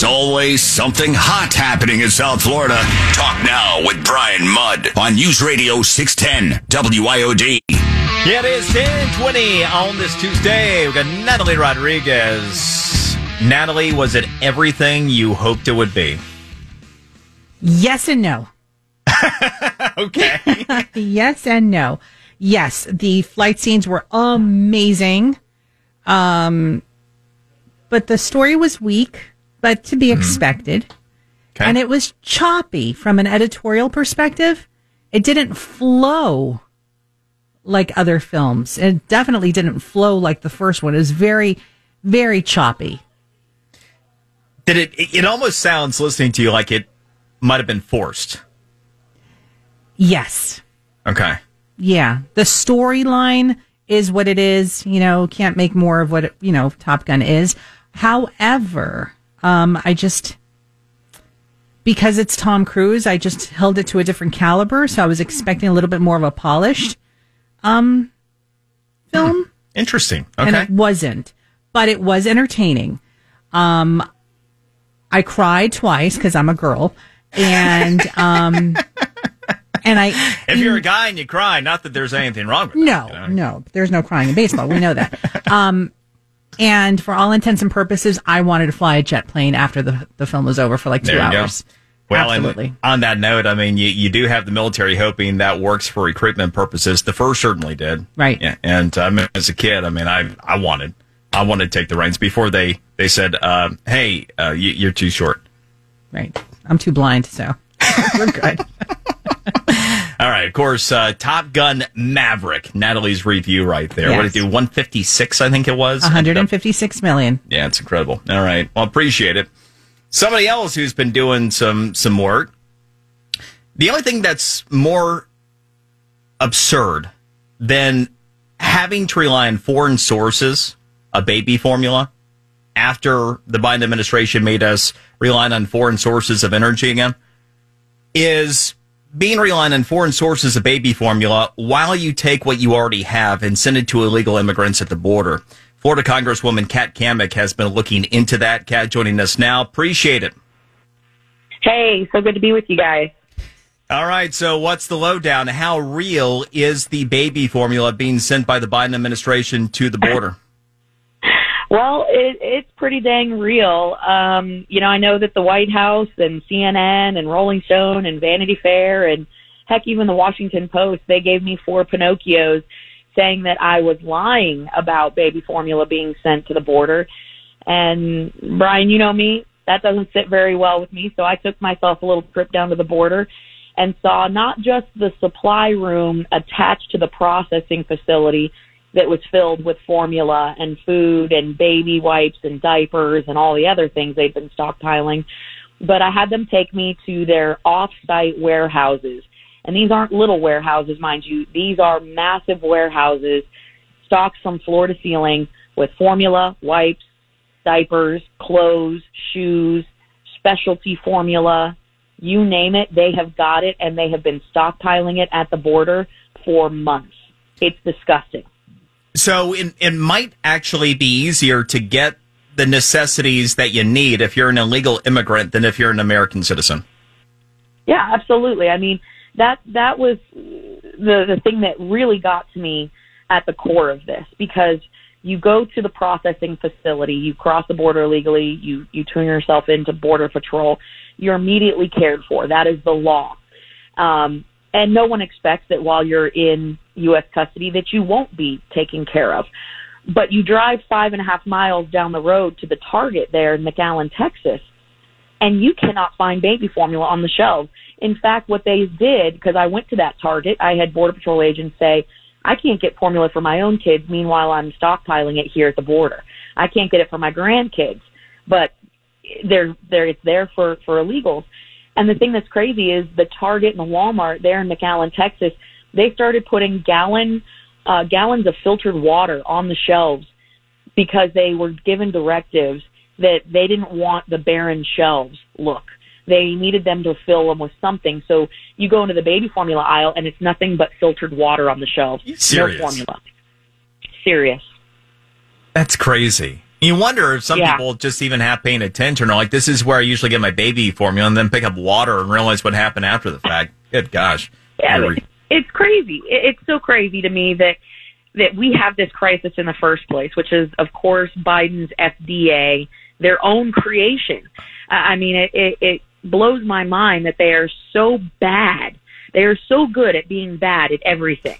There's always something hot happening in South Florida. Talk now with Brian Mudd on News Radio 610 WIOD. Yeah, it is 10:20 on this Tuesday. We've got Natalie Rodriguez. Natalie, was it everything you hoped it would be? Yes and no. Okay. Yes and no. Yes, the flight scenes were amazing. But the story was weak, but to be expected. Okay. And it was choppy from an editorial perspective. It didn't flow like other films. It definitely didn't flow like the first one. It was very, very choppy. Did it almost sounds, listening to you, like it might have been forced. Yes. Okay. Yeah. The storyline is what it is. You know, can't make more of what, Top Gun is. However, because it's Tom Cruise, I just held it to a different caliber. So I was expecting a little bit more of a polished film. Interesting. Okay. And it wasn't, but it was entertaining. I cried twice because I'm a girl. And, if you're a guy and you cry, not that there's anything wrong with that. No, there's no crying in baseball. We know that. And for all intents and purposes, I wanted to fly a jet plane after the film was over for like 2 hours. Well, absolutely. On that note, I mean, you do have the military hoping that works for recruitment purposes. The first certainly did. Right. Yeah. And as a kid, I wanted to take the reins before they said, hey, you're too short. Right. I'm too blind, so we're good. All right, of course, Top Gun Maverick, Natalie's review right there. Yes. What did it do? 156, I think it was? 156 million. Yeah, it's incredible. All right, well, appreciate it. Somebody else who's been doing some work. The only thing that's more absurd than having to rely on foreign sources, a baby formula, after the Biden administration made us rely on foreign sources of energy again, is being reliant on foreign sources of baby formula while you take what you already have and send it to illegal immigrants at the border. Florida Congresswoman Kat Cammack has been looking into that. Kat, joining us now. Appreciate it. Hey, so good to be with you guys. All right, so what's the lowdown? How real is the baby formula being sent by the Biden administration to the border? Well, it's pretty dang real. I know that the White House and CNN and Rolling Stone and Vanity Fair and heck, even the Washington Post, they gave me 4 Pinocchios saying that I was lying about baby formula being sent to the border. And Brian, you know me, that doesn't sit very well with me. So I took myself a little trip down to the border and saw not just the supply room attached to the processing facility that was filled with formula and food and baby wipes and diapers and all the other things they've been stockpiling. But I had them take me to their off-site warehouses. And these aren't little warehouses, mind you. These are massive warehouses stocked from floor to ceiling with formula, wipes, diapers, clothes, shoes, specialty formula. You name it, they have got it, and they have been stockpiling it at the border for months. It's disgusting. So it might actually be easier to get the necessities that you need if you're an illegal immigrant than if you're an American citizen. Yeah, absolutely. I mean, that was the thing that really got to me at the core of this, because you go to the processing facility, you cross the border illegally, you turn yourself into Border Patrol, you're immediately cared for. That is the law. And no one expects that while you're in U.S. custody that you won't be taken care of. But you drive 5.5 miles down the road to the Target there in McAllen, Texas, and you cannot find baby formula on the shelves. In fact, what they did, because I went to that Target, I had Border Patrol agents say, I can't get formula for my own kids. Meanwhile, I'm stockpiling it here at the border. I can't get it for my grandkids. But it's there for illegals. And the thing that's crazy is the Target and the Walmart there in McAllen, Texas, they started putting gallons of filtered water on the shelves because they were given directives that they didn't want the barren shelves look. They needed them to fill them with something. So you go into the baby formula aisle, and it's nothing but filtered water on the shelves. No formula. Serious. That's crazy. You wonder if some people just even half paying attention, or like, this is where I usually get my baby formula and then pick up water and realize what happened after the fact. Good gosh. Yeah, it's crazy. It's so crazy to me that we have this crisis in the first place, which is, of course, Biden's FDA, their own creation. I mean, it blows my mind that they are so bad. They are so good at being bad at everything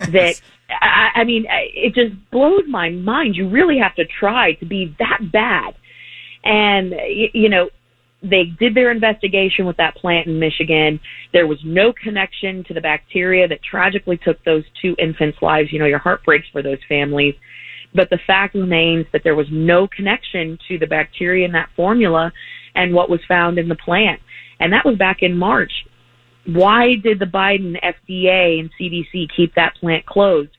that, I mean, it just blows my mind. You really have to try to be that bad. And, you know, they did their investigation with that plant in Michigan. There was no connection to the bacteria that tragically took those two infants' lives. You know, your heart breaks for those families. But the fact remains that there was no connection to the bacteria in that formula and what was found in the plant. And that was back in March. Why did the Biden FDA and CDC keep that plant closed?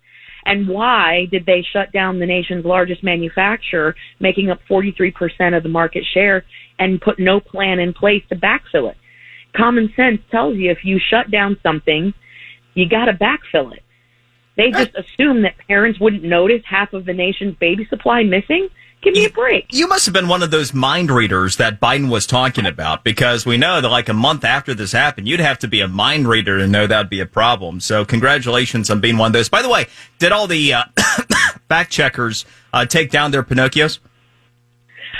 And why did they shut down the nation's largest manufacturer, making up 43% of the market share, and put no plan in place to backfill it? Common sense tells you if you shut down something, you got to backfill it. They just assume that parents wouldn't notice half of the nation's baby supply missing. Give me a break. You must have been one of those mind readers that Biden was talking about, because we know that like a month after this happened, you'd have to be a mind reader to know that'd be a problem. So congratulations on being one of those. By the way, did all the fact checkers take down their Pinocchios?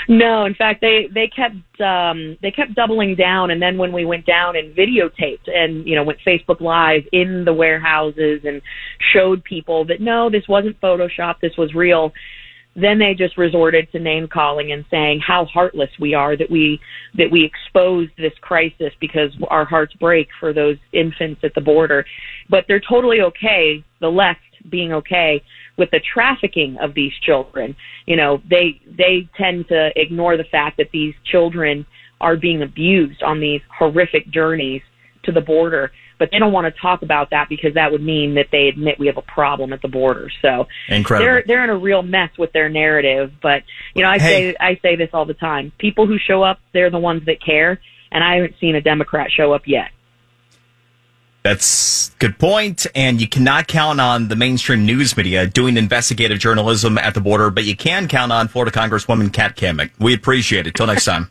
No, in fact, they kept doubling down, and then when we went down and videotaped and, you know, went Facebook Live in the warehouses and showed people that, no, this wasn't Photoshop, this was real, then they just resorted to name-calling and saying how heartless we are that we exposed this crisis because our hearts break for those infants at the border. But they're totally okay, the left being okay, with the trafficking of these children. You know, they tend to ignore the fact that these children are being abused on these horrific journeys to the border, but they don't want to talk about that because that would mean that they admit we have a problem at the border. So they're in a real mess with their narrative. But, you know, I say this all the time. People who show up, they're the ones that care, and I haven't seen a Democrat show up yet. That's a good point, and you cannot count on the mainstream news media doing investigative journalism at the border, but you can count on Florida Congresswoman Kat Cammack. We appreciate it. Till next time.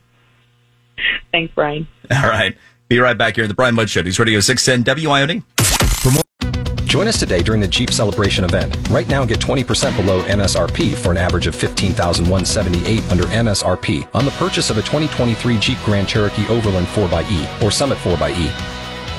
Thanks, Brian. All right. Be right back here in the Brian Mudd Show. News Radio 610 WIOD. For more, join us today during the Jeep Celebration event. Right now, get 20% below MSRP for an average of $15,178 under MSRP on the purchase of a 2023 Jeep Grand Cherokee Overland 4xe or Summit 4xe.